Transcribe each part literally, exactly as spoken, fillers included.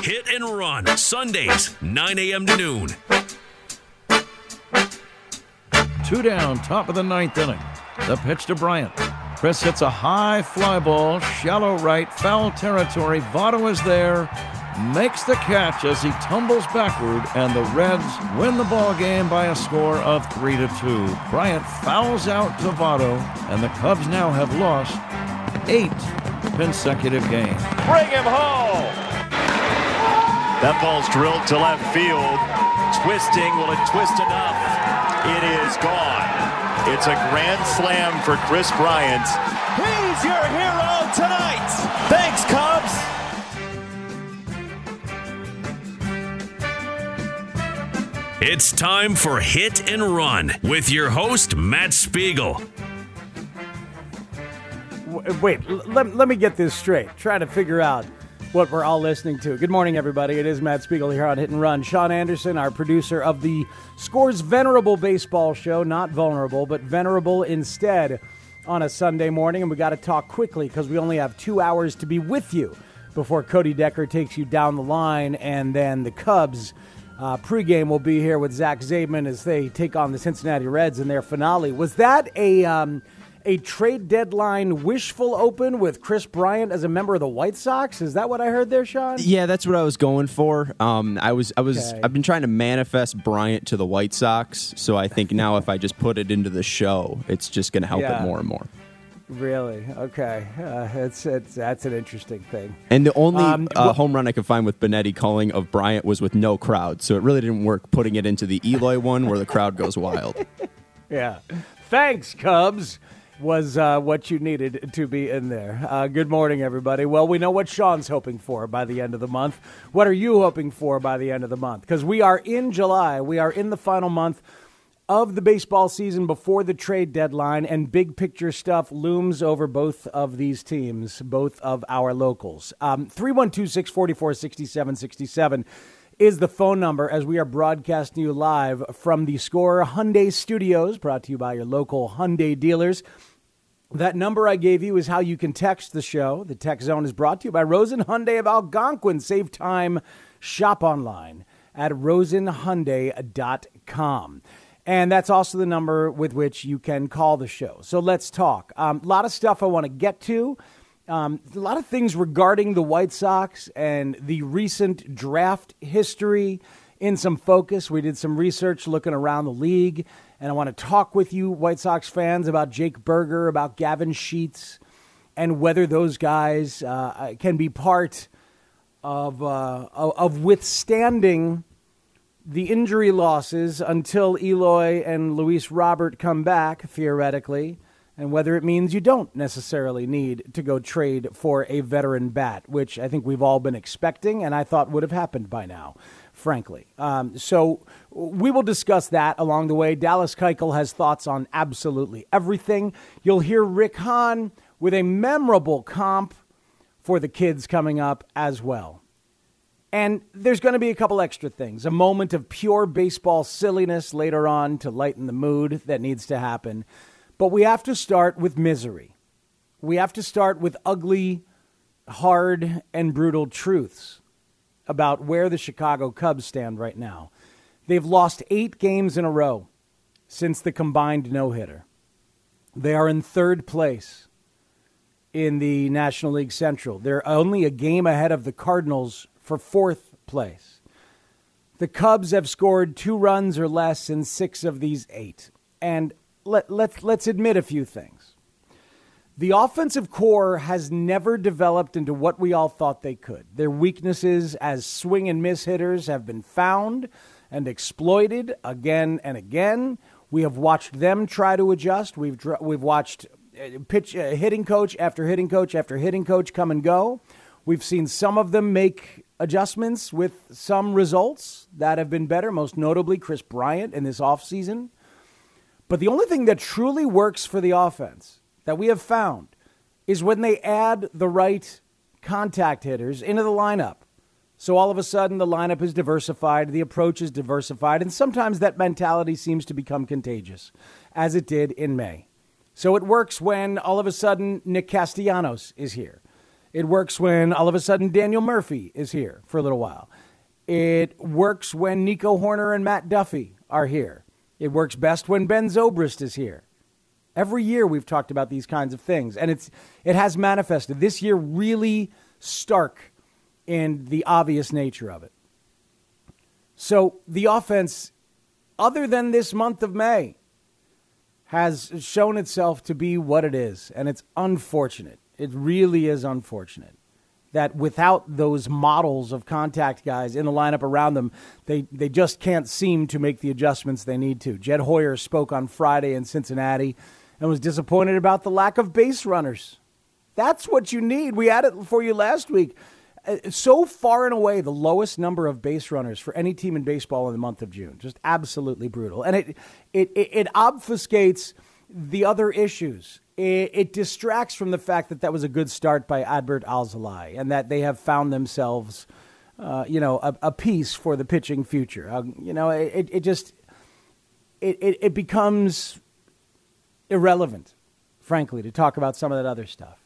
Hit and Run, Sundays, nine a.m. to noon. Two down, top of the ninth inning. The pitch to Bryant. Kris hits a high fly ball, shallow right, foul territory. Votto is there, makes the catch as he tumbles backward, and the Reds win the ball game by a score of three to two. Bryant fouls out to Votto, and the Cubs now have lost eight consecutive games. Bring him home. That ball's drilled to left field. Twisting, will it twist enough? It is gone. It's a grand slam for Kris Bryant. He's your hero tonight. Thanks, Cubs. It's time for Hit and Run with your host, Matt Spiegel. Wait, let, let me get this straight. Trying to figure out what we're all listening to. Good morning, everybody. It is Matt Spiegel here on Hit and Run. Sean Anderson, our producer of the Scores Venerable Baseball Show, not vulnerable, but venerable instead, on a Sunday morning. And we got to talk quickly because we only have two hours to be with you before Cody Decker takes you down the line. And then the Cubs uh, pregame will be here with Zach Zabman as they take on the Cincinnati Reds in their finale. Was that a... Um, A trade deadline wishful open with Kris Bryant as a member of the White Sox? Is that what I heard there, Sean? Yeah, that's what I was going for. Um, I was, I was, okay. I've been trying to manifest Bryant to the White Sox, so I think now if I just put it into the show, it's just going to help yeah. it more and more. Really? Okay. Uh, it's, it's, that's an interesting thing. And the only um, uh, well, home run I could find with Benetti calling of Bryant was with no crowd, so it really didn't work putting it into the Eloy one where the crowd goes wild. Yeah. Thanks, Cubs. was uh, what you needed to be in there. Uh, good morning, everybody. Well, we know what Sean's hoping for by the end of the month. What are you hoping for by the end of the month? Because we are in July. We are in the final month of the baseball season before the trade deadline, and big picture stuff looms over both of these teams, both of our locals. Um, three one two, six four four, six seven six seven is the phone number as we are broadcasting you live from the Score Hyundai Studios, brought to you by your local Hyundai dealers. That number I gave you is how you can text the show. The text zone is brought to you by Rosen Hyundai of Algonquin. Save time. Shop online at rosen hyundai dot com. And that's also the number with which you can call the show. So let's talk. A um, lot of stuff I want to get to. Um, a lot of things regarding the White Sox and the recent draft history in some focus. We did some research looking around the league. And I want to talk with you, White Sox fans, about Jake Burger, about Gavin Sheets, and whether those guys uh, can be part of uh, of withstanding the injury losses until Eloy and Luis Robert come back, theoretically, and whether it means you don't necessarily need to go trade for a veteran bat, which I think we've all been expecting and I thought would have happened by now, frankly. Um, so we will discuss that along the way. Dallas Keuchel has thoughts on absolutely everything. You'll hear Rick Hahn with a memorable comp for the kids coming up as well. And there's going to be a couple extra things, a moment of pure baseball silliness later on to lighten the mood that needs to happen. But we have to start with misery. We have to start with ugly, hard, and brutal truths about where the Chicago Cubs stand right now. They've lost eight games in a row since the combined no-hitter. They are in third place in the National League Central. They're only a game ahead of the Cardinals for fourth place. The Cubs have scored two runs or less in six of these eight. And let, let's, let's admit a few things. The offensive core has never developed into what we all thought they could. Their weaknesses as swing and miss hitters have been found and exploited again and again. We have watched them try to adjust. We've dr- we've watched pitch uh, hitting coach after hitting coach after hitting coach come and go. We've seen some of them make adjustments with some results that have been better, most notably Kris Bryant in this offseason. But the only thing that truly works for the offense that we have found is when they add the right contact hitters into the lineup. So all of a sudden, the lineup is diversified, the approach is diversified, and sometimes that mentality seems to become contagious, as it did in May. So it works when all of a sudden Nick Castellanos is here. It works when all of a sudden Daniel Murphy is here for a little while. It works when Nico Hoerner and Matt Duffy are here. It works best when Ben Zobrist is here. Every year we've talked about these kinds of things, and it's it has manifested. This year really stark in the obvious nature of it. So the offense, other than this month of May, has shown itself to be what it is, and it's unfortunate. It really is unfortunate that without those models of contact guys in the lineup around them, they, they just can't seem to make the adjustments they need to. Jed Hoyer spoke on Friday in Cincinnati and was disappointed about the lack of base runners. That's what you need. We had it for you last week. So far and away, the lowest number of base runners for any team in baseball in the month of June. Just absolutely brutal. And it it it, it obfuscates the other issues. It, it distracts from the fact that that was a good start by Adbert Alzolay and that they have found themselves, uh, you know, a, a piece for the pitching future. Uh, you know, it, it just it, it it becomes irrelevant, frankly, to talk about some of that other stuff.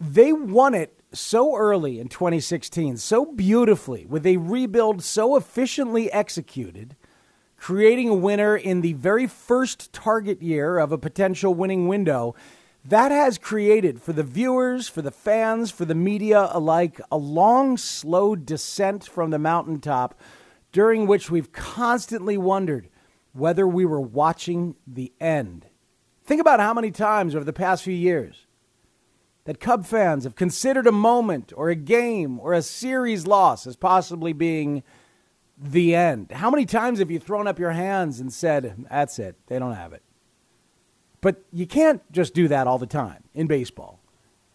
They won it so early in twenty sixteen, so beautifully, with a rebuild so efficiently executed, creating a winner in the very first target year of a potential winning window, that has created for the viewers, for the fans, for the media alike, a long, slow descent from the mountaintop during which we've constantly wondered whether we were watching the end. Think about how many times over the past few years that Cub fans have considered a moment or a game or a series loss as possibly being the end. How many times have you thrown up your hands and said, that's it, they don't have it? But you can't just do that all the time in baseball.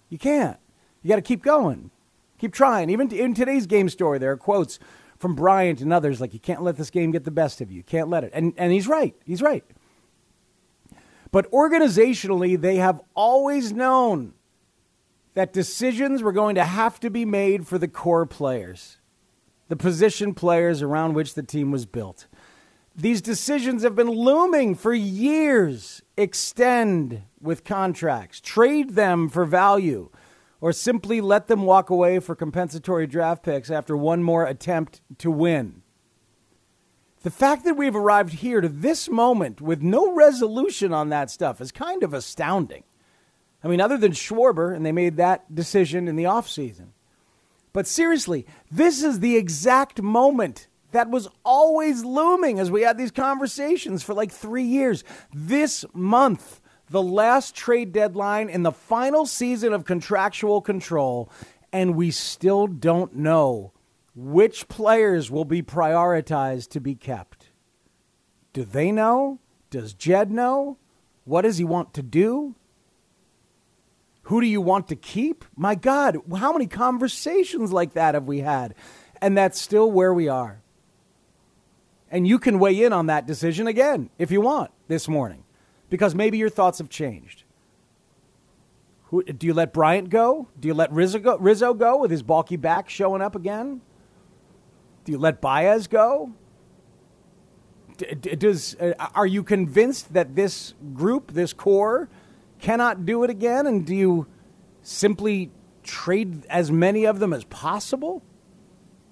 You can't. You got to keep going, keep trying. Even in today's game story, there are quotes from Bryant and others like, you can't let this game get the best of you. You can't let it. And, and he's right. He's right. But organizationally, they have always known that decisions were going to have to be made for the core players, the position players around which the team was built. These decisions have been looming for years. Extend with contracts, trade them for value, or simply let them walk away for compensatory draft picks after one more attempt to win. The fact that we've arrived here to this moment with no resolution on that stuff is kind of astounding. I mean, other than Schwarber, and they made that decision in the offseason. But seriously, this is the exact moment that was always looming as we had these conversations for like three years. This month, the last trade deadline in the final season of contractual control, and we still don't know which players will be prioritized to be kept. Do they know? Does Jed know? What does he want to do? Who do you want to keep? My God, how many conversations like that have we had? And that's still where we are. And you can weigh in on that decision again, if you want, this morning, because maybe your thoughts have changed. Who, do you let Bryant go? Do you let Rizzo go, Rizzo go with his bulky back showing up again? Do you let Baez go? D- does, are you convinced that this group, this core, cannot do it again? And do you simply trade as many of them as possible?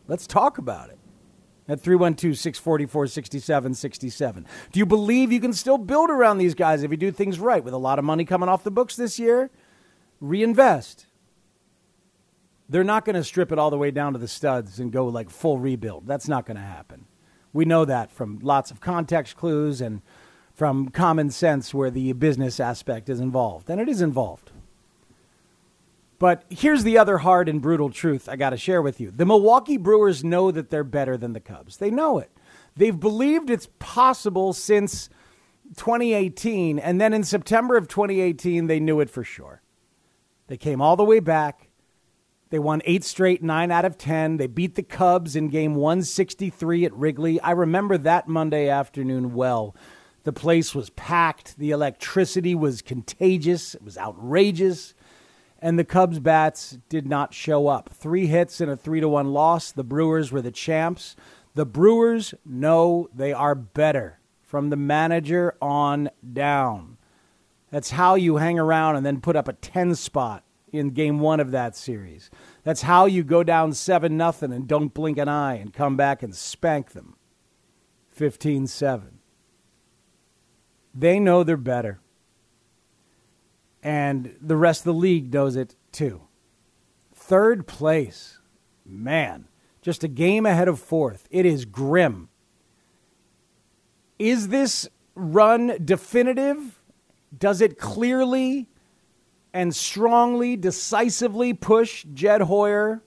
Let's talk about it at three one two, six four four, six seven six seven. Do you believe you can still build around these guys if you do things right with a lot of money coming off the books this year? reinvest. They're not going to strip it all the way down to the studs and go like full rebuild. That's not going to happen. We know that from lots of context clues and from common sense where the business aspect is involved. And it is involved. But here's the other hard and brutal truth I got to share with you. The Milwaukee Brewers know that they're better than the Cubs. They know it. They've believed it's possible since twenty eighteen. And then in September of twenty eighteen, they knew it for sure. They came all the way back. They won eight straight, nine out of ten. They beat the Cubs in game one sixty-three at Wrigley. I remember that Monday afternoon well. The place was packed. The electricity was contagious. It was outrageous. And the Cubs bats did not show up. Three hits and a three to one loss. The Brewers were the champs. The Brewers know they are better from the manager on down. That's how you hang around and then put up a ten spot in game one of that series. That's how you go down seven nothing and don't blink an eye and come back and spank them fifteen seven. They know they're better. And the rest of the league knows it, too. Third place. Man, just a game ahead of fourth. It is grim. Is this run definitive? Does it clearly and strongly, decisively push Jed Hoyer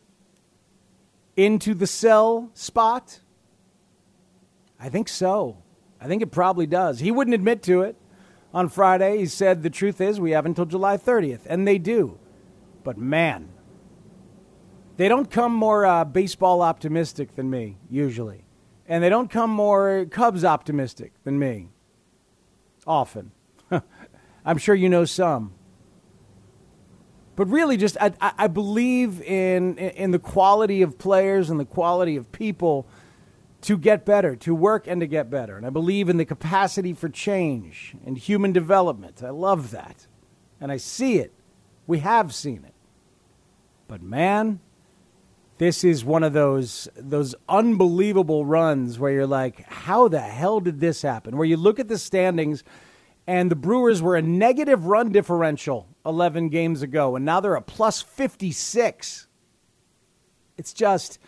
into the sell spot? I think so. I think it probably does. He wouldn't admit to it. On Friday, he said, the truth is we have until July thirtieth, and they do. But, man, they don't come more uh, baseball optimistic than me, usually. And they don't come more Cubs optimistic than me, often. I'm sure you know some. But really, just I, I believe in in the quality of players and the quality of people to get better, to work and to get better. And I believe in the capacity for change and human development. I love that. And I see it. We have seen it. But, man, this is one of those, those unbelievable runs where you're like, how the hell did this happen? Where you look at the standings, and the Brewers were a negative run differential eleven games ago, and now they're a plus fifty-six. It's just...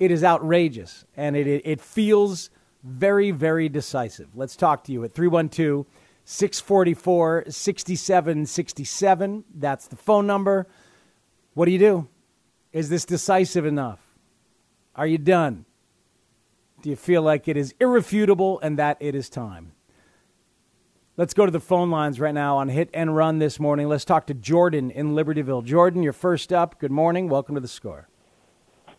It is outrageous, and it, it it feels very, very decisive. Let's talk to you at three one two, six four four, six seven six seven. That's the phone number. What do you do? Is this decisive enough? Are you done? Do you feel like it is irrefutable and that it is time? Let's go to the phone lines right now on Hit and Run this morning. Let's talk to Jordan in Libertyville. Jordan, you're first up. Good morning. Welcome to The Score.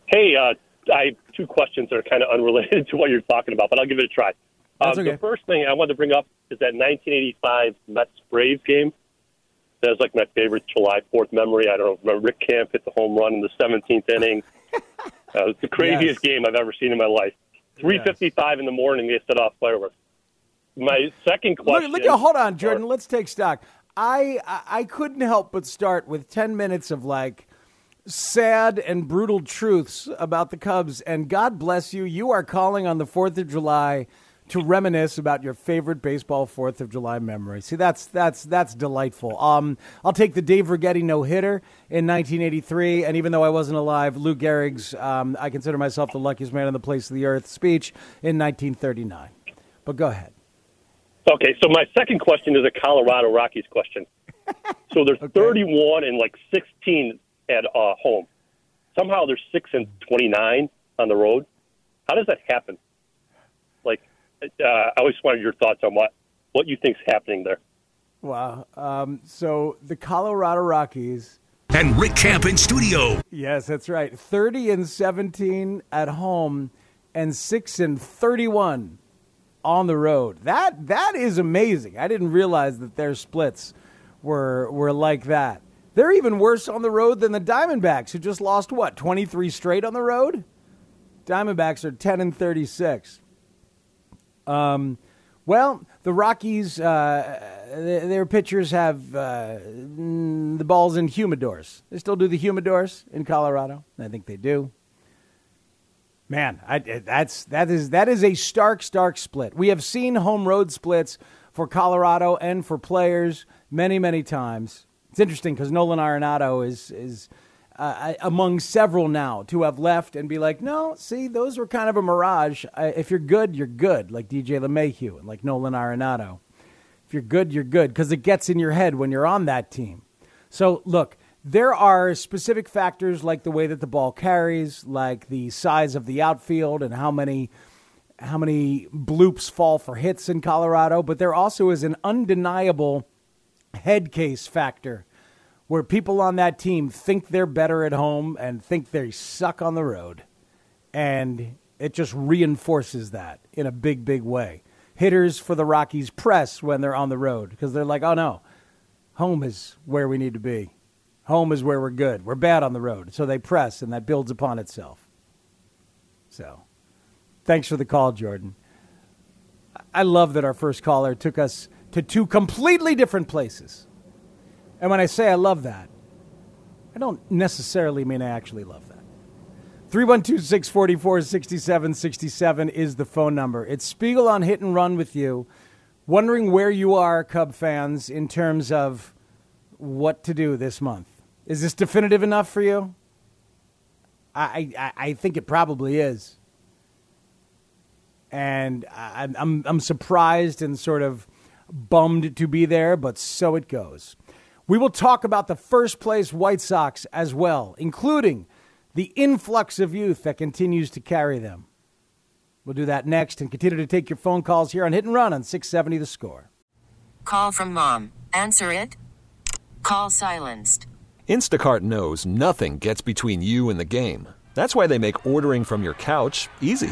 Hey, uh, I have two questions that are kind of unrelated to what you're talking about, but I'll give it a try. Um, okay. The first thing I wanted to bring up is that nineteen eighty-five Mets-Braves game. That was like my favorite July fourth memory. I don't know. Rick Camp hit the home run in the seventeenth inning. uh, it was the craziest yes. game I've ever seen in my life. three fifty-five yes. in the morning, they set off fireworks. My second question... Look, look, hold on, Jordan. Or, let's take stock. I I couldn't help but start with ten minutes of like... sad and brutal truths about the Cubs, and God bless you. You are calling on the fourth of July to reminisce about your favorite baseball fourth of July memory. See, that's that's that's delightful. Um, I'll take the Dave Rigetti no-hitter in nineteen eighty-three, and even though I wasn't alive, Lou Gehrig's um, I consider myself the luckiest man on the place of the earth speech in nineteen thirty-nine. But go ahead. Okay, so my second question is a Colorado Rockies question. So there's okay. thirty-one and like sixteen at uh, home. Somehow they're six and twenty-nine on the road. How does that happen? Like, uh, I always wanted your thoughts on what, what you think's happening there. Wow. Um, so the Colorado Rockies. And Rick Camp in studio. Yes, that's right. thirty and seventeen at home and six and thirty-one on the road. That That is amazing. I didn't realize that their splits were were like that. They're even worse on the road than the Diamondbacks, who just lost, what, twenty-three straight on the road? Diamondbacks are ten and thirty-six. Um, well, the Rockies, uh, their pitchers have uh, the balls in humidors. They still do the humidors in Colorado. I think they do. Man, I, that's that is that is a stark, stark split. We have seen home road splits for Colorado and for players many, many times. It's interesting because Nolan Arenado is is uh, among several now to have left and be like, no, see, those were kind of a mirage. Uh, if you're good, you're good, like D J LeMahieu and like Nolan Arenado. If you're good, you're good, because it gets in your head when you're on that team. So, look, there are specific factors like the way that the ball carries, like the size of the outfield and how many how many bloops fall for hits in Colorado, but there also is an undeniable head case factor where people on that team think they're better at home and think they suck on the road. And it just reinforces that in a big, big way. Hitters for the Rockies press when they're on the road because they're like, oh, no, home is where we need to be. Home is where we're good. We're bad on the road. So they press, and that builds upon itself. So thanks for the call, Jordan. I love that our first caller took us to two completely different places. And when I say I love that, I don't necessarily mean I actually love that. three one two, six four four, six seven six seven is the phone number. It's Spiegel on Hit and Run with you, wondering where you are, Cub fans, in terms of what to do this month. Is this definitive enough for you? I I, I think it probably is. And I, I'm I'm surprised and sort of bummed to be there, but so it goes. We will talk about the first place White Sox as well, including the influx of youth that continues to carry them. We'll do that next and continue to take your phone calls here on Hit and Run on six seventy The Score. Call from mom. Answer it. Call silenced. Instacart knows nothing gets between you and the game. That's why they make ordering from your couch easy.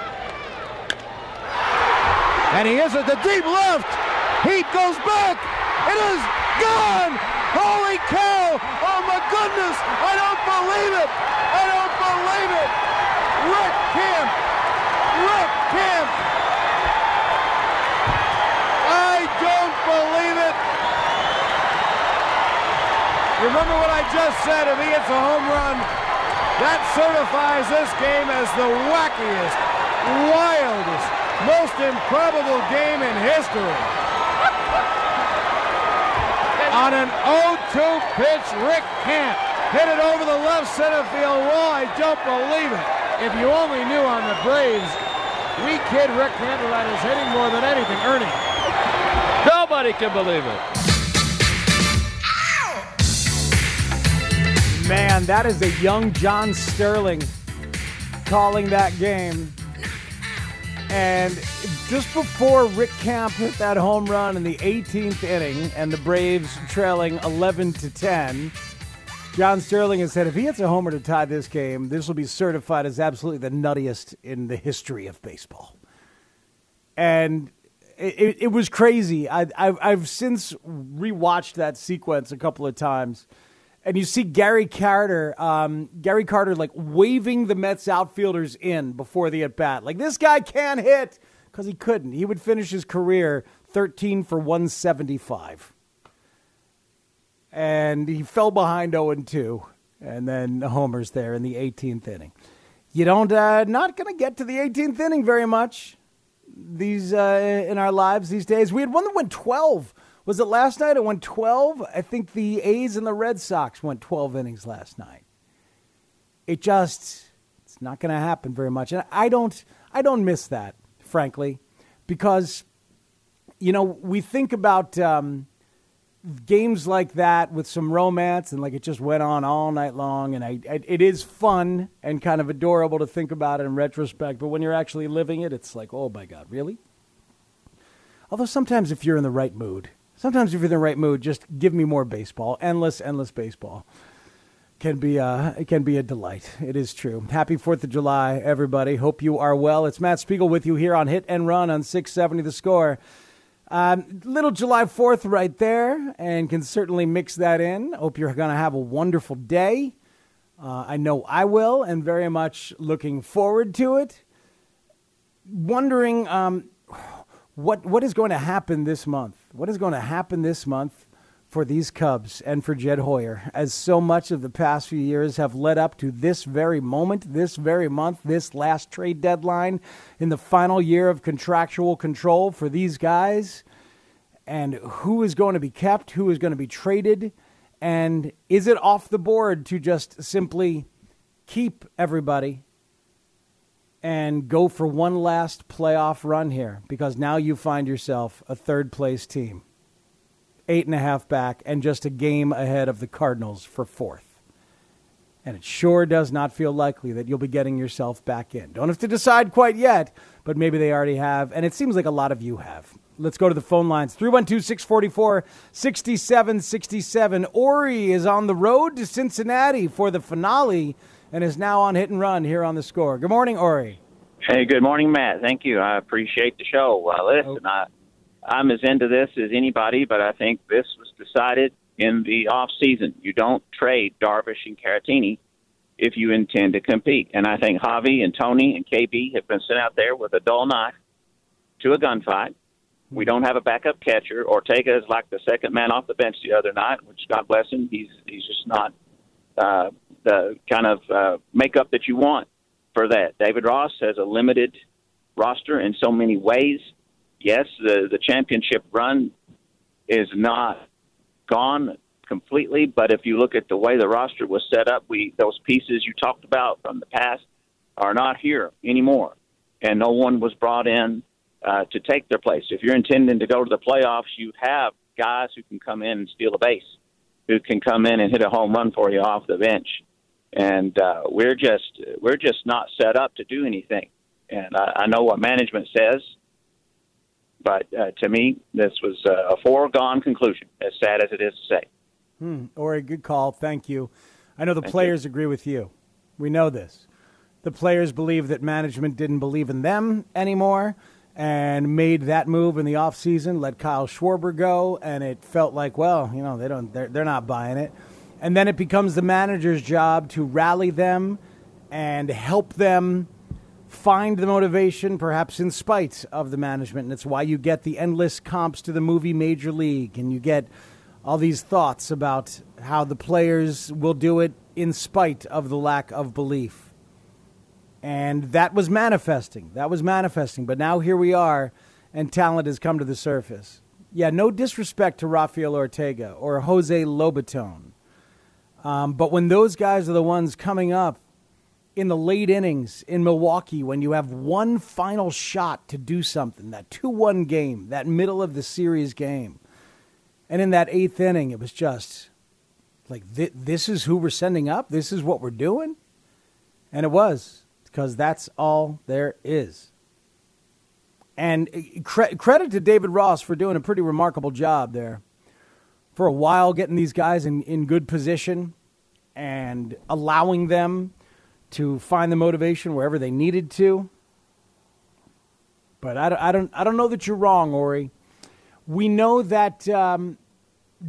And he is at the deep left. He goes back. It is gone. Holy cow. Oh, my goodness. I don't believe it. I don't believe it. Rick Camp. Rick Camp. I don't believe it. Remember what I just said? If he hits a home run, that certifies this game as the wackiest, wildest, most improbable game in history. On an oh two pitch, Rick Camp hit it over the left center field wall. I don't believe it. If you only knew on the Braves, we kid Rick Camp about his hitting more than anything. Ernie. Nobody can believe it. Man, that is a young John Sterling calling that game. And just before Rick Camp hit that home run in the eighteenth inning and the Braves trailing eleven to ten, John Sterling has said if he hits a homer to tie this game, this will be certified as absolutely the nuttiest in the history of baseball. and it, it was crazy. I, I've, I've since rewatched that sequence a couple of times, and you see Gary Carter, um, Gary Carter, like waving the Mets outfielders in before the at bat. Like, this guy can't hit, because he couldn't. He would finish his career thirteen for one seventy-five, and he fell behind oh and two, and then Homer's there in the eighteenth inning. You don't uh, not going to get to the eighteenth inning very much these uh, in our lives these days. We had one that went twelve. Was it last night? It went twelve. I think the A's and the Red Sox went twelve innings last night. It just, it's not going to happen very much. And I don't, I don't miss that, frankly, because, you know, we think about um, games like that with some romance, and like it just went on all night long. And I, I, it is fun and kind of adorable to think about it in retrospect. But when you're actually living it, it's like, oh, my God, really? Although sometimes if you're in the right mood, sometimes if you're in the right mood, just give me more baseball. Endless, endless baseball can be uh, it can be a delight. It is true. Happy Fourth of July, everybody. Hope you are well. It's Matt Spiegel with you here on Hit and Run on six seventy The Score. Um, little July fourth right there, and can certainly mix that in. Hope you're going to have a wonderful day. Uh, I know I will, and very much looking forward to it. Wondering um, what what is going to happen this month? What is going to happen this month for these Cubs and for Jed Hoyer, as so much of the past few years have led up to this very moment, this very month, this last trade deadline in the final year of contractual control for these guys, and who is going to be kept, who is going to be traded, and is it off the board to just simply keep everybody and go for one last playoff run here? Because now you find yourself a third-place team, eight and a half back, and just a game ahead of the Cardinals for fourth. And it sure does not feel likely that you'll be getting yourself back in. Don't have to decide quite yet, but maybe they already have, and it seems like a lot of you have. Let's go to the phone lines. three one two, six four four, six seven six seven. Ori is on the road to Cincinnati for the finale and is now on Hit and Run here on The Score. Good morning, Ori. Hey, good morning, Matt. Thank you. I appreciate the show. Uh, listen, I... I'm as into this as anybody, but I think this was decided in the off season. You don't trade Darvish and Caratini if you intend to compete. And I think Javi and Tony and K B have been sent out there with a dull knife to a gunfight. We don't have a backup catcher. Ortega is like the second man off the bench the other night, which, God bless him, he's he's just not uh, the kind of uh, makeup that you want for that. David Ross has a limited roster in so many ways. Yes, the, the championship run is not gone completely, but if you look at the way the roster was set up, we those pieces you talked about from the past are not here anymore, and no one was brought in uh, to take their place. If you're intending to go to the playoffs, you have guys who can come in and steal a base, who can come in and hit a home run for you off the bench, and uh, we're just we're just not set up to do anything. And I, I know what management says. But uh, to me, this was uh, a foregone conclusion, as sad as it is to say. Hmm. Ori, good call. Thank you. I know the Thank players you. agree with you. We know this. The players believe that management didn't believe in them anymore and made that move in the offseason, let Kyle Schwarber go, and it felt like, well, you know, they don't, they're, they're not buying it. And then it becomes the manager's job to rally them and help them find the motivation, perhaps in spite of the management. And it's why you get the endless comps to the movie Major League, and you get all these thoughts about how the players will do it in spite of the lack of belief. And that was manifesting. That was manifesting. But now here we are, and talent has come to the surface. Yeah, no disrespect to Rafael Ortega or Jose Lobaton. Um, but when those guys are the ones coming up in the late innings in Milwaukee, when you have one final shot to do something, that two one game, that middle of the series game. And in that eighth inning, it was just like, th- this is who we're sending up. This is what we're doing. And it was, because that's all there is. And cre- credit to David Ross for doing a pretty remarkable job there for a while, getting these guys in, in good position and allowing them to find the motivation wherever they needed to. But I don't, I don't, I don't know that you're wrong, Ori. We know that um,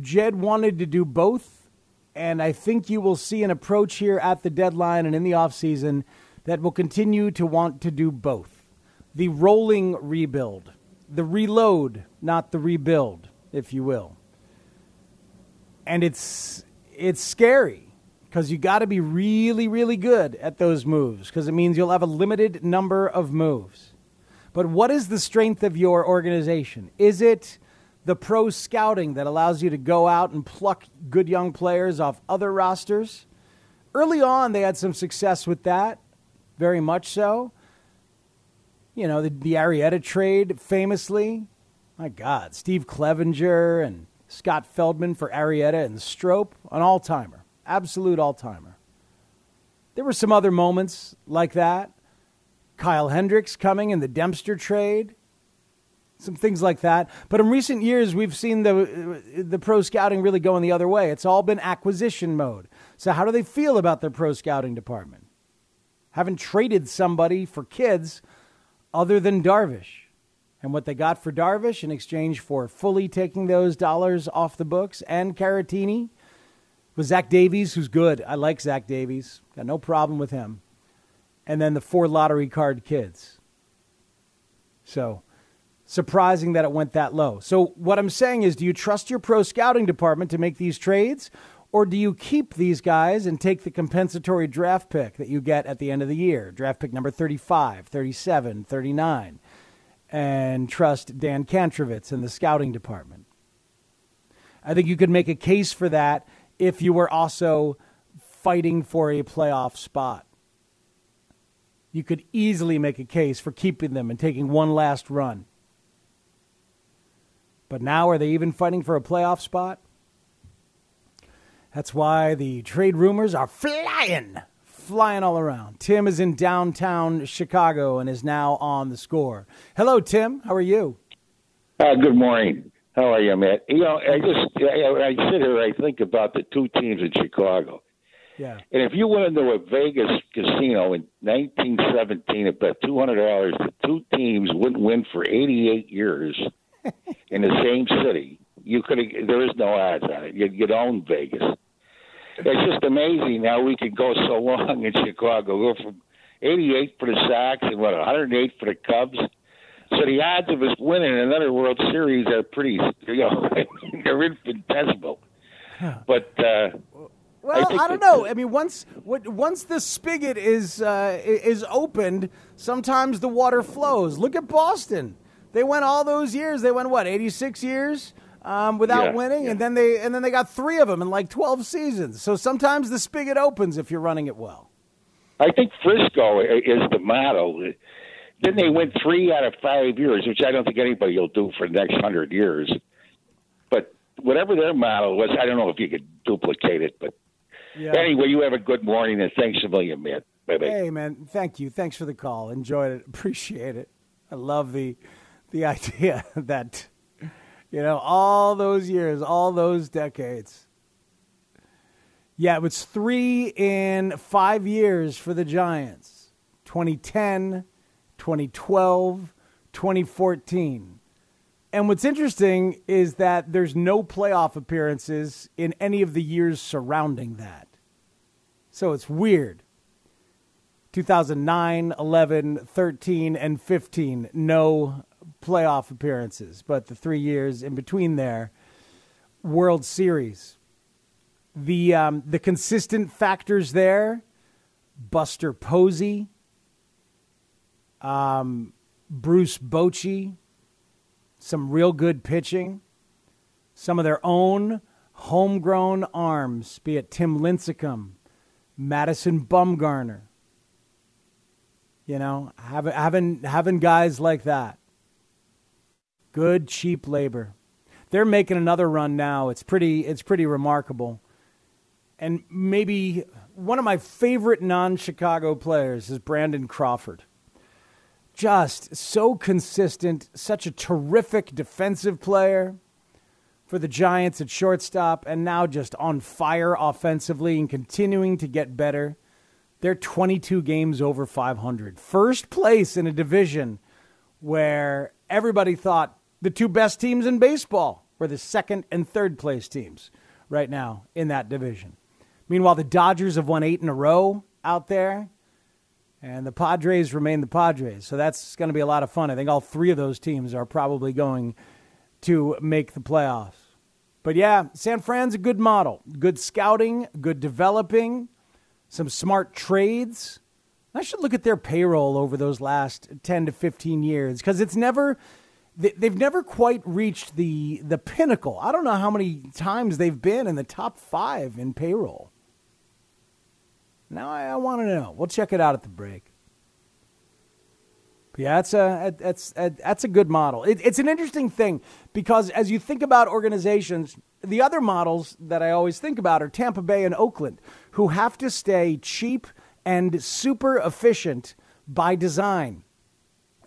Jed wanted to do both, and I think you will see an approach here at the deadline and in the offseason that will continue to want to do both. The rolling rebuild, the reload, not the rebuild, if you will. And it's it's scary because you got to be really, really good at those moves because it means you'll have a limited number of moves. But what is the strength of your organization? Is it the pro scouting that allows you to go out and pluck good young players off other rosters? Early on, they had some success with that, very much so. You know, the, the Arrieta trade famously. My God, Steve Clevenger and Scott Feldman for Arrieta and Strope, an all-timer, absolute all-timer. There were some other moments like that. Kyle Hendricks coming in the Dempster trade, some things like that. But in recent years, we've seen the the pro scouting really going the other way. It's all been acquisition mode. So how do they feel about their pro scouting department? Haven't traded somebody for kids other than Darvish. And what they got for Darvish in exchange for fully taking those dollars off the books and Caratini was Zach Davies, who's good. I like Zach Davies. Got no problem with him. And then the four lottery card kids. So surprising that it went that low. So what I'm saying is, do you trust your pro scouting department to make these trades, or do you keep these guys and take the compensatory draft pick that you get at the end of the year? Draft pick number thirty-five, thirty-seven, thirty-nine. And trust Dan Kantrovitz and the scouting department. I think you could make a case for that if you were also fighting for a playoff spot. You could easily make a case for keeping them and taking one last run. But now, are they even fighting for a playoff spot? That's why the trade rumors are flying, flying all around. Tim is in downtown Chicago and is now on the Score. Hello, Tim. How are you? Uh, good morning. How are you, Matt? You know, I just I, I sit here, I think about the two teams in Chicago. Yeah. And if you went into a Vegas casino in nineteen seventeen and bet two hundred dollars, the two teams wouldn't win for eighty-eight years in the same city. You could there is no odds on it. You'd, you'd own Vegas. It's just amazing how we could go so long in Chicago. Go from eighty-eight for the Sox and, what, one hundred eight for the Cubs. So the odds of us winning another World Series are pretty, you know, they're infinitesimal. Huh. But uh, well, I, I don't know. I mean, once what, once the spigot is uh, is opened, sometimes the water flows. Look at Boston. They went all those years. They went what, eighty-six years. Um, without yeah, winning, yeah. and then they and then they got three of them in like twelve seasons. So sometimes the spigot opens if you're running it well. I think Frisco is the motto. Didn't they win three out of five years, which I don't think anybody will do for the next hundred years. But whatever their motto was, I don't know if you could duplicate it. But yeah. Anyway, you have a good morning, and thanks a million, Matt. Bye-bye. Hey, man, thank you. Thanks for the call. Enjoyed it. Appreciate it. I love the the idea that... You know, all those years, all those decades. Yeah, it was three in five years for the Giants. twenty ten, twenty twelve, twenty fourteen. And what's interesting is that there's no playoff appearances in any of the years surrounding that. So it's weird. two thousand nine, eleven, thirteen, and fifteen, no playoff appearances, but the three years in between there, World Series. The um, the consistent factors there, Buster Posey, um, Bruce Bochy, some real good pitching, some of their own homegrown arms, be it Tim Lincecum, Madison Bumgarner, you know, having having having guys like that. Good, cheap labor. They're making another run now. It's pretty it's pretty remarkable. And maybe one of my favorite non-Chicago players is Brandon Crawford. Just so consistent, such a terrific defensive player for the Giants at shortstop, and now just on fire offensively and continuing to get better. They're twenty-two games over five hundred. First place in a division where everybody thought the two best teams in baseball were the second and third place teams right now in that division. Meanwhile, the Dodgers have won eight in a row out there, and the Padres remain the Padres. So that's going to be a lot of fun. I think all three of those teams are probably going to make the playoffs. But yeah, San Fran's a good model. Good scouting, good developing, some smart trades. I should look at their payroll over those last ten to fifteen years because it's never, they've never quite reached the the pinnacle. I don't know how many times they've been in the top five in payroll. Now I, I want to know. We'll check it out at the break. But yeah, that's a that's a, that's a good model. It, it's an interesting thing because as you think about organizations, the other models that I always think about are Tampa Bay and Oakland, who have to stay cheap and super efficient by design.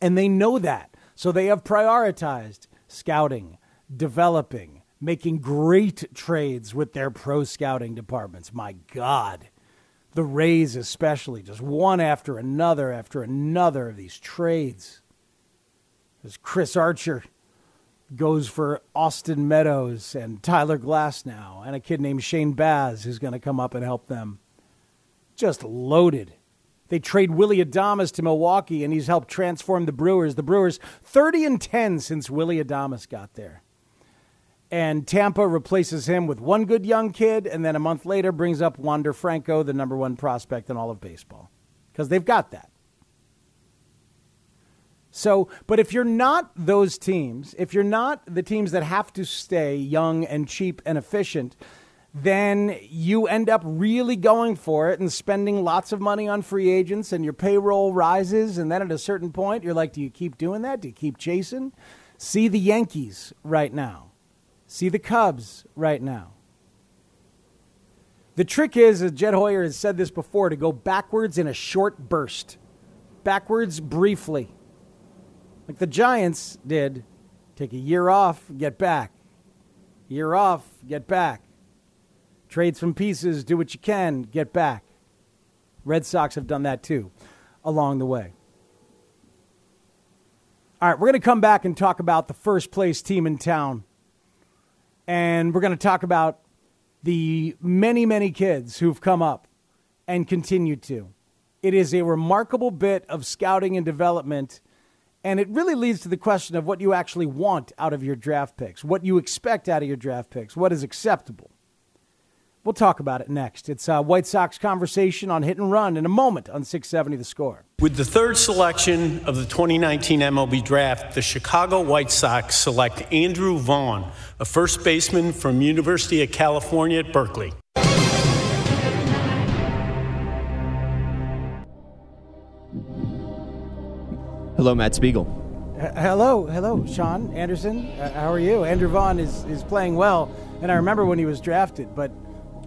And they know that. So they have prioritized scouting, developing, making great trades with their pro scouting departments. My God, the Rays especially, just one after another after another of these trades. As Chris Archer goes for Austin Meadows and Tyler Glasnow and a kid named Shane Baz who's going to come up and help them. Just loaded. They trade Willy Adames to Milwaukee, and he's helped transform the Brewers. The Brewers thirty and ten since Willy Adames got there. And Tampa replaces him with one good young kid, and then a month later brings up Wander Franco, the number one prospect in all of baseball, because they've got that. So, but if you're not those teams, if you're not the teams that have to stay young and cheap and efficient, then you end up really going for it and spending lots of money on free agents and your payroll rises. And then at a certain point, you're like, do you keep doing that? Do you keep chasing? See the Yankees right now. See the Cubs right now. The trick is, as Jed Hoyer has said this before, to go backwards in a short burst. Backwards briefly. Like the Giants did. Take a year off, get back. Year off, get back. Trade some pieces, do what you can, get back. Red Sox have done that too along the way. All right, we're going to come back and talk about the first place team in town. And we're going to talk about the many, many kids who've come up and continue to. It is a remarkable bit of scouting and development. And it really leads to the question of what you actually want out of your draft picks, what you expect out of your draft picks, what is acceptable. We'll talk about it next. It's a White Sox conversation on Hit and Run in a moment on six seventy The Score. With the third selection of the twenty nineteen M L B Draft, the Chicago White Sox select Andrew Vaughn, a first baseman from University of California at Berkeley. Hello, Matt Spiegel. H- hello, hello, Sean Anderson. Uh, how are you? Andrew Vaughn is, is playing well, and I remember when he was drafted, but...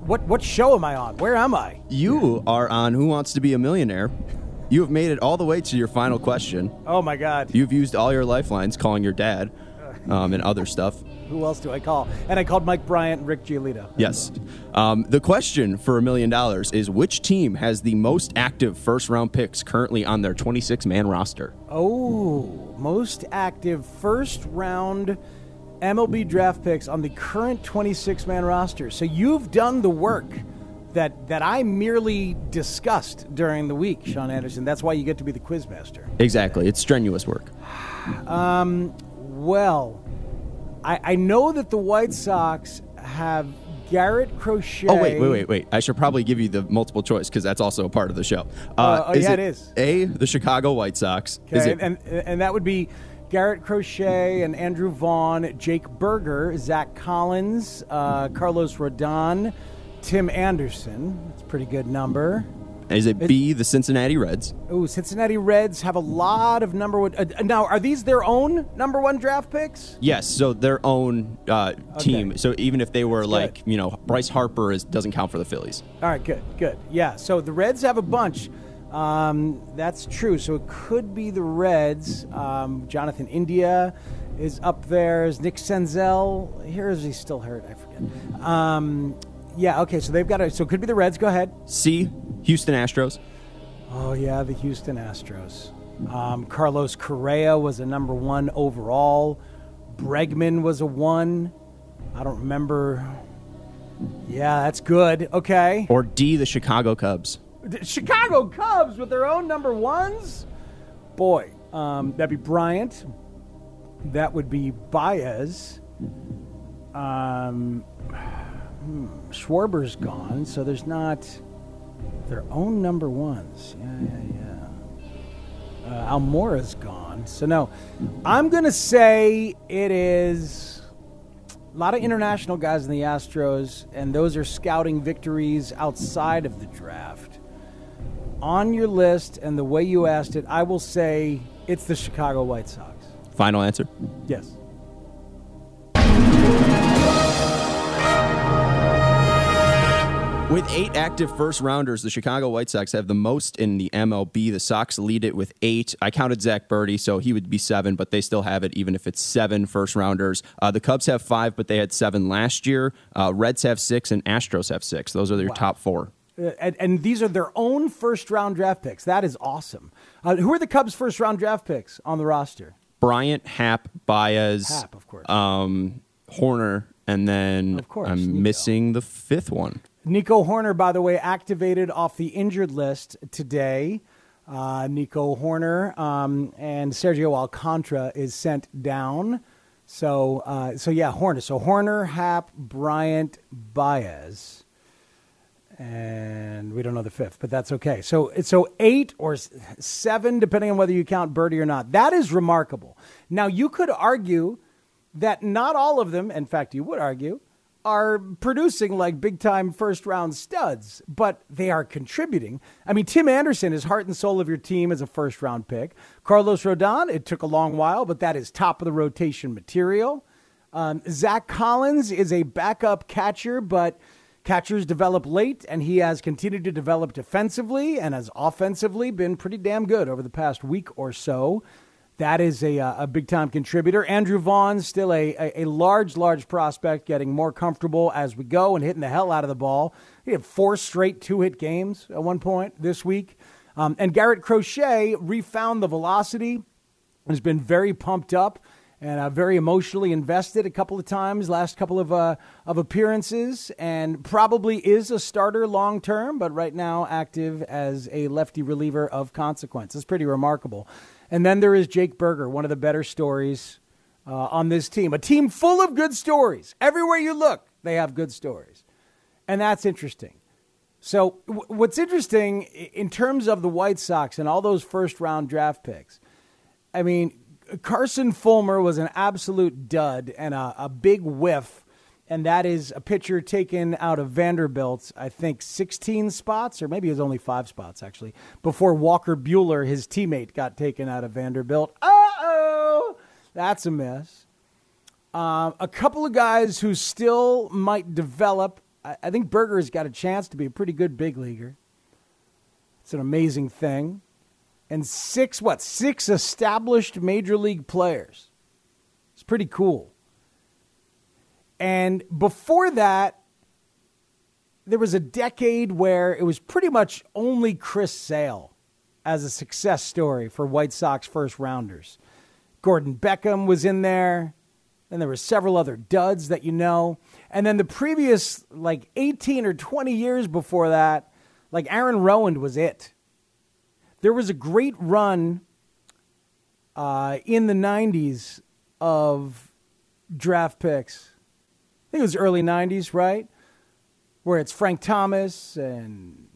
What what show am I on? Where am I? You are on Who Wants to Be a Millionaire. You have made it all the way to your final question. Oh, my God. You've used all your lifelines calling your dad um, and other stuff. Who else do I call? And I called Mike Bryant and Rick Giolito. Yes. Um, the question for a million dollars is which team has the most active first-round picks currently on their twenty-six man roster? Oh, most active first-round M L B draft picks on the current twenty-six man roster. So you've done the work that that I merely discussed during the week, Sean Anderson. That's why you get to be the quizmaster. Exactly. It's strenuous work. Um, well, I, I know that the White Sox have Garrett Crochet. Oh, wait, wait, wait, wait. I should probably give you the multiple choice because that's also a part of the show. Uh, uh, oh, is yeah, it, it is. A, the Chicago White Sox. Okay, is it- and, and that would be... Garrett Crochet and Andrew Vaughn, Jake Burger, Zach Collins, uh, Carlos Rodon, Tim Anderson. That's a pretty good number. Is it B, the Cincinnati Reds? Oh, Cincinnati Reds have a lot of number one. Uh, now, are these their own number one draft picks? Yes, so their own uh, team. Okay. So even if they were That's like, good. you know, Bryce Harper is, doesn't count for the Phillies. All right, good, good. Yeah, so the Reds have a bunch. Um, that's true. So it could be the Reds. Um, Jonathan India is up there. Is Nick Senzel here? Is he still hurt? I forget. Um, yeah. Okay. So they've got it. So it could be the Reds. Go ahead. C, Houston Astros. Oh yeah, the Houston Astros. Um, Carlos Correa was a number one overall. Bregman was a one. I don't remember. Yeah, that's good. Okay. Or D, the Chicago Cubs. The Chicago Cubs with their own number ones? Boy, um, that'd be Bryant. That would be Baez. Um, Schwarber's gone, so there's not their own number ones. Yeah, yeah, yeah. Uh, Almora's gone. So, no, I'm going to say it is a lot of international guys in the Astros, and those are scouting victories outside of the draft. On your list, and the way you asked it, I will say it's the Chicago White Sox. Final answer? Yes. With eight active first-rounders, the Chicago White Sox have the most in the M L B. The Sox lead it with eight. I counted Zach Birdie, so he would be seven, but they still have it, even if it's seven first-rounders. Uh, the Cubs have five, but they had seven last year. Uh, Reds have six, and Astros have six. Those are their wow. top four. And, and these are their own first-round draft picks. That is awesome. Uh, who are the Cubs' first-round draft picks on the roster? Bryant, Happ, Baez. Happ, of course. Um, Hoerner, and then of course, I'm Nico. missing the fifth one. Nico Hoerner, by the way, activated off the injured list today. Uh, Nico Hoerner um, and Sergio Alcantara is sent down. So, uh, so yeah, Hoerner. So Hoerner, Happ, Bryant, Baez. And we don't know the fifth, but that's okay. So, so eight or seven, depending on whether you count Birdie or not. That is remarkable. Now, you could argue that not all of them, in fact, you would argue, are producing like big-time first-round studs, but they are contributing. I mean, Tim Anderson is heart and soul of your team as a first-round pick. Carlos Rodon, it took a long while, but that is top-of-the-rotation material. Um, Zach Collins is a backup catcher, but catchers develop late, and he has continued to develop defensively and has offensively been pretty damn good over the past week or so. That is a a big-time contributor. Andrew Vaughn, still a, a, a large, large prospect, getting more comfortable as we go and hitting the hell out of the ball. He had four straight two-hit games at one point this week. Um, and Garrett Crochet refound the velocity, has been very pumped up and uh, very emotionally invested a couple of times, last couple of uh, of appearances, and probably is a starter long-term, but right now active as a lefty reliever of consequence. It's pretty remarkable. And then there is Jake Burger, one of the better stories uh, on this team. A team full of good stories. Everywhere you look, they have good stories. And that's interesting. So w- what's interesting in terms of the White Sox and all those first-round draft picks, I mean, Carson Fulmer was an absolute dud and a, a big whiff, and that is a pitcher taken out of Vanderbilt's, I think, sixteen spots, or maybe it was only five spots, actually, before Walker Buehler, his teammate, got taken out of Vanderbilt. Uh-oh! That's a miss. Um, a couple of guys who still might develop. I, I think Burger's got a chance to be a pretty good big leaguer. It's an amazing thing. And six, what, six established Major League players. It's pretty cool. And before that, there was a decade where it was pretty much only Chris Sale as a success story for White Sox first-rounders. Gordon Beckham was in there. Then there were several other duds that you know. And then the previous, like, eighteen or twenty years before that, like, Aaron Rowand was it. There was a great run uh, in the nineties of draft picks. I think it was early nineties, right? Where it's Frank Thomas and,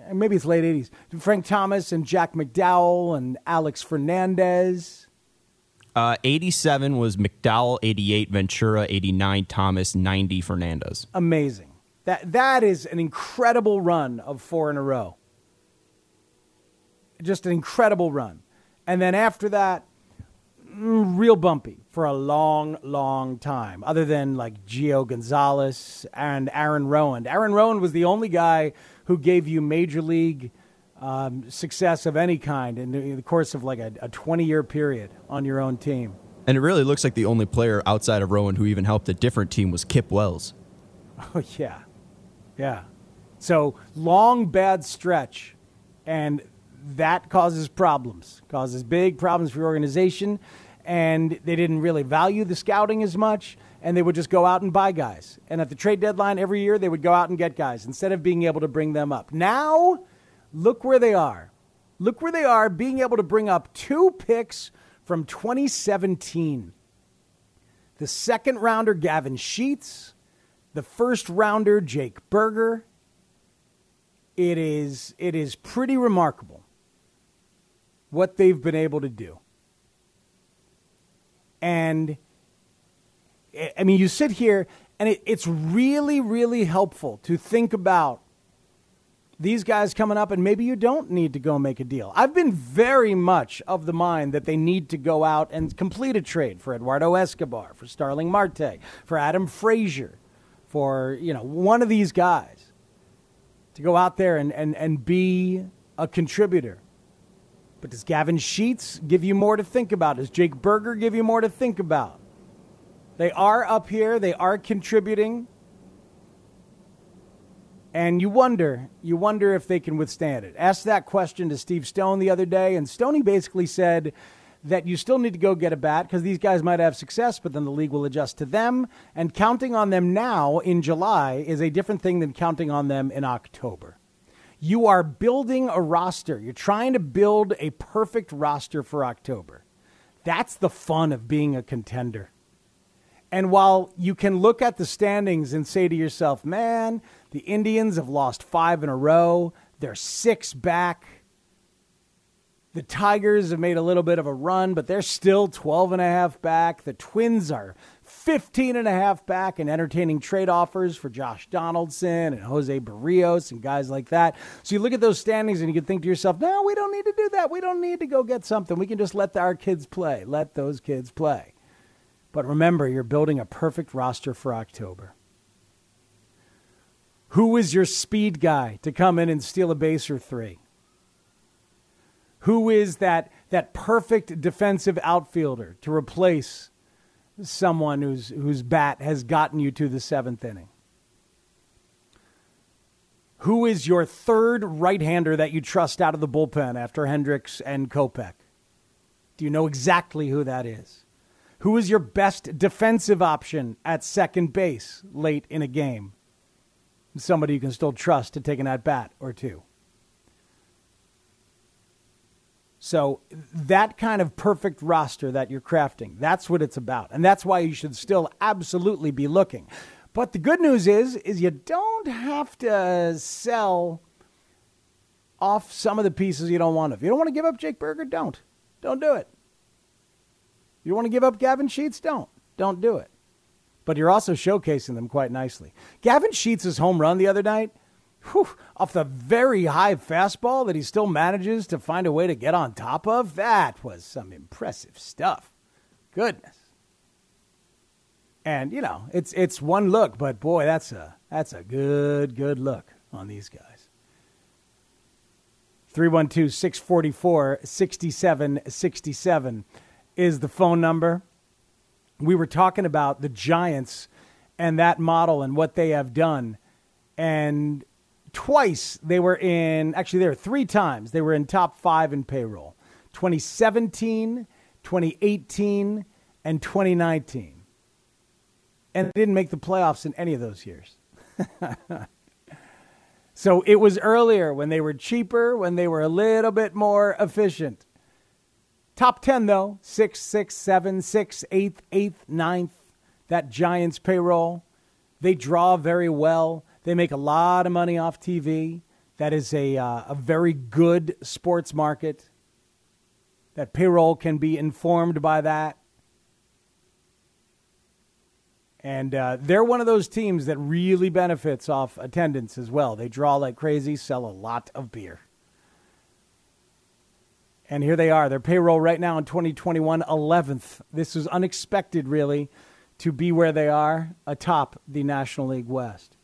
and maybe it's late eighties. Frank Thomas and Jack McDowell and Alex Fernandez. Uh, eighty-seven was McDowell, eighty-eight Ventura, eighty-nine Thomas, ninety Fernandez. Amazing. That That is an incredible run of four in a row. Just an incredible run. And then after that, real bumpy for a long, long time, other than like Gio Gonzalez and Aaron Rowand. Aaron Rowand was the only guy who gave you Major League um, success of any kind in the, in the course of like a, a twenty-year period on your own team. And it really looks like the only player outside of Rowand who even helped a different team was Kip Wells. Oh, yeah. Yeah. So long, bad stretch. And that causes problems, causes big problems for your organization. And they didn't really value the scouting as much, and they would just go out and buy guys. And at the trade deadline every year, they would go out and get guys instead of being able to bring them up. Now, look where they are. Look where they are, being able to bring up two picks from twenty seventeen. The second-rounder, Gavin Sheets. The first-rounder, Jake Burger. It is, it is pretty remarkable what they've been able to do. And, I mean, you sit here, and it, it's really, really helpful to think about these guys coming up, and maybe you don't need to go make a deal. I've been very much of the mind that they need to go out and complete a trade for Eduardo Escobar, for Starling Marte, for Adam Frazier, for, you know, one of these guys to go out there and, and, and be a contributor. But does Gavin Sheets give you more to think about? Does Jake Burger give you more to think about? They are up here. They are contributing. And you wonder, you wonder if they can withstand it. Asked that question to Steve Stone the other day, and Stoney basically said that you still need to go get a bat because these guys might have success, but then the league will adjust to them. And counting on them now in July is a different thing than counting on them in October. You are building a roster. You're trying to build a perfect roster for October. That's the fun of being a contender. And while you can look at the standings and say to yourself, man, the Indians have lost five in a row. They're six back. The Tigers have made a little bit of a run, but they're still twelve and a half back. The Twins are fifteen and a half back and entertaining trade offers for Josh Donaldson and Jose Barrios and guys like that. So you look at those standings and you can think to yourself, no, we don't need to do that. We don't need to go get something. We can just let our kids play. Let those kids play. But remember, you're building a perfect roster for October. Who is your speed guy to come in and steal a base or three? Who is that, that perfect defensive outfielder to replace someone whose whose bat has gotten you to the seventh inning? Who is your third right-hander that you trust out of the bullpen after Hendricks and Kopech? Do you know exactly who that is? Who is your best defensive option at second base late in a game? Somebody you can still trust to take an at-bat or two. So that kind of perfect roster that you're crafting, that's what it's about. And that's why you should still absolutely be looking. But the good news is, is you don't have to sell off some of the pieces you don't want to. If you don't want to give up Jake Burger, don't. Don't do it. You want to give up Gavin Sheets? Don't. Don't do it. But you're also showcasing them quite nicely. Gavin Sheets' home run the other night, whew, off the very high fastball that he still manages to find a way to get on top of. That was some impressive stuff. Goodness. And, you know, it's it's one look, but boy, that's a that's a good, good look on these guys. three one two, six four four, six seven six seven is the phone number. We were talking about the Giants and that model and what they have done. And twice they were in, actually, there were three times they were in top five in payroll. twenty seventeen, twenty eighteen, and twenty nineteen. And they didn't make the playoffs in any of those years. So it was earlier when they were cheaper, when they were a little bit more efficient. Top ten, though, six, six, seven, six, eighth, eighth, ninth, that Giants payroll. They draw very well. They make a lot of money off T V. That is a uh, a very good sports market. That payroll can be informed by that. And uh, they're one of those teams that really benefits off attendance as well. They draw like crazy, sell a lot of beer. And here they are. Their payroll right now in twenty twenty-one, eleventh. This is unexpected, really, to be where they are atop the National League West.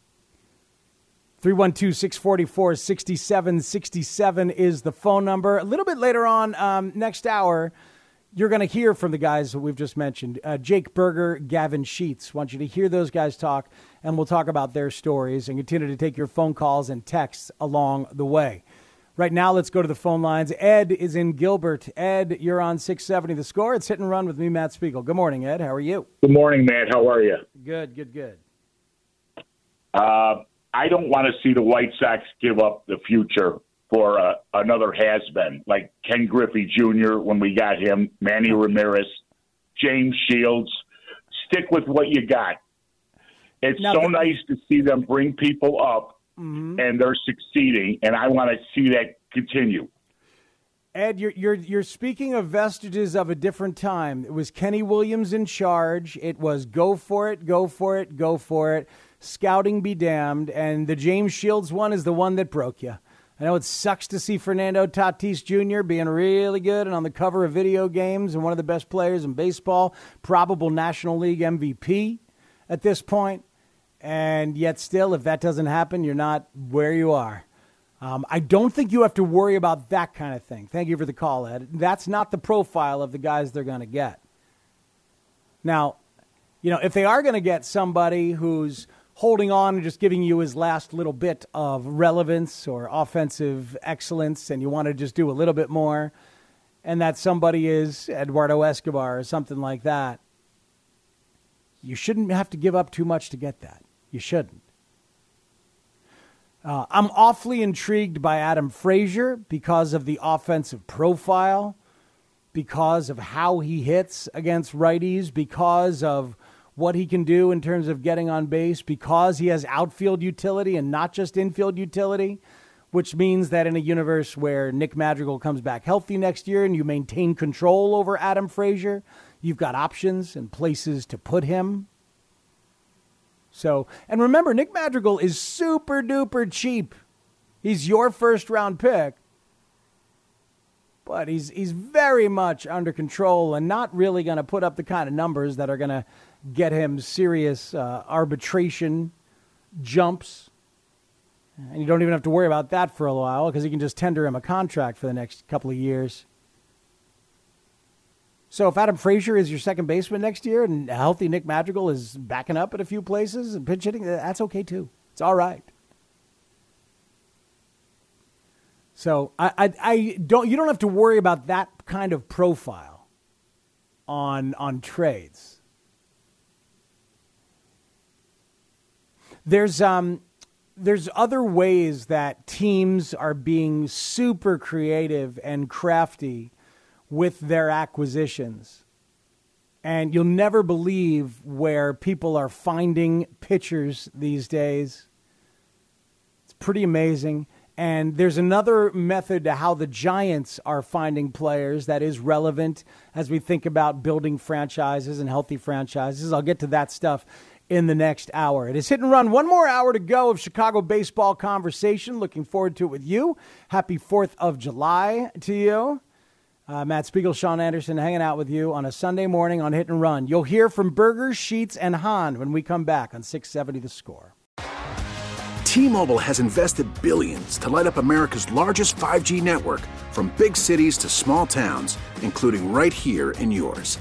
three one two, six four four, six seven six seven is the phone number. A little bit later on, um, next hour, you're going to hear from the guys that we've just mentioned. Uh, Jake Burger, Gavin Sheets. I want you to hear those guys talk, and we'll talk about their stories and continue to take your phone calls and texts along the way. Right now, let's go to the phone lines. Ed is in Gilbert. Ed, you're on six seventy The Score. It's Hit and Run with me, Matt Spiegel. Good morning, Ed. How are you? Good morning, Matt. How are you? Good, good, good. Uh, I don't want to see the White Sox give up the future for uh, another has-been, like Ken Griffey Junior when we got him, Manny Ramirez, James Shields. Stick with what you got. It's now, so the- nice to see them bring people up. Mm-hmm. And they're succeeding, and I want to see that continue. Ed, you're, you're you're speaking of vestiges of a different time. It was Kenny Williams in charge. It was go for it, go for it, go for it. Scouting be damned, and the James Shields one is the one that broke you. I know it sucks to see Fernando Tatis Junior being really good and on the cover of video games and one of the best players in baseball, probable National League M V P at this point. And yet still, if that doesn't happen, you're not where you are. Um, I don't think you have to worry about that kind of thing. Thank you for the call, Ed. That's not the profile of the guys they're going to get. Now, you know, if they are going to get somebody who's holding on and just giving you his last little bit of relevance or offensive excellence and you want to just do a little bit more, and that somebody is Eduardo Escobar or something like that, you shouldn't have to give up too much to get that. You shouldn't. Uh, I'm awfully intrigued by Adam Frazier because of the offensive profile, because of how he hits against righties, because of what he can do in terms of getting on base, because he has outfield utility and not just infield utility, which means that in a universe where Nick Madrigal comes back healthy next year and you maintain control over Adam Frazier, you've got options and places to put him. So, and remember, Nick Madrigal is super duper cheap. He's your first round pick, but he's he's very much under control and not really going to put up the kind of numbers that are going to get him serious uh, arbitration jumps. And you don't even have to worry about that for a while because you can just tender him a contract for the next couple of years. So if Adam Frazier is your second baseman next year and healthy Nick Madrigal is backing up at a few places and pinch hitting, that's okay too. It's all right. So I, I, I don't, you don't have to worry about that kind of profile on, on trades. There's, um, there's other ways that teams are being super creative and crafty with their acquisitions. And you'll never believe where people are finding pitchers these days. It's pretty amazing. And there's another method to how the Giants are finding players that is relevant as we think about building franchises and healthy franchises. I'll get to that stuff in the next hour. It is Hit and Run. One more hour to go of Chicago baseball conversation. Looking forward to it with you. Happy fourth of July to you. Uh, Matt Spiegel, Sean Anderson, hanging out with you on a Sunday morning on Hit and Run. You'll hear from Burger, Sheets, and Hahn when we come back on six seventy The Score. T-Mobile has invested billions to light up America's largest five G network, from big cities to small towns, including right here in yours.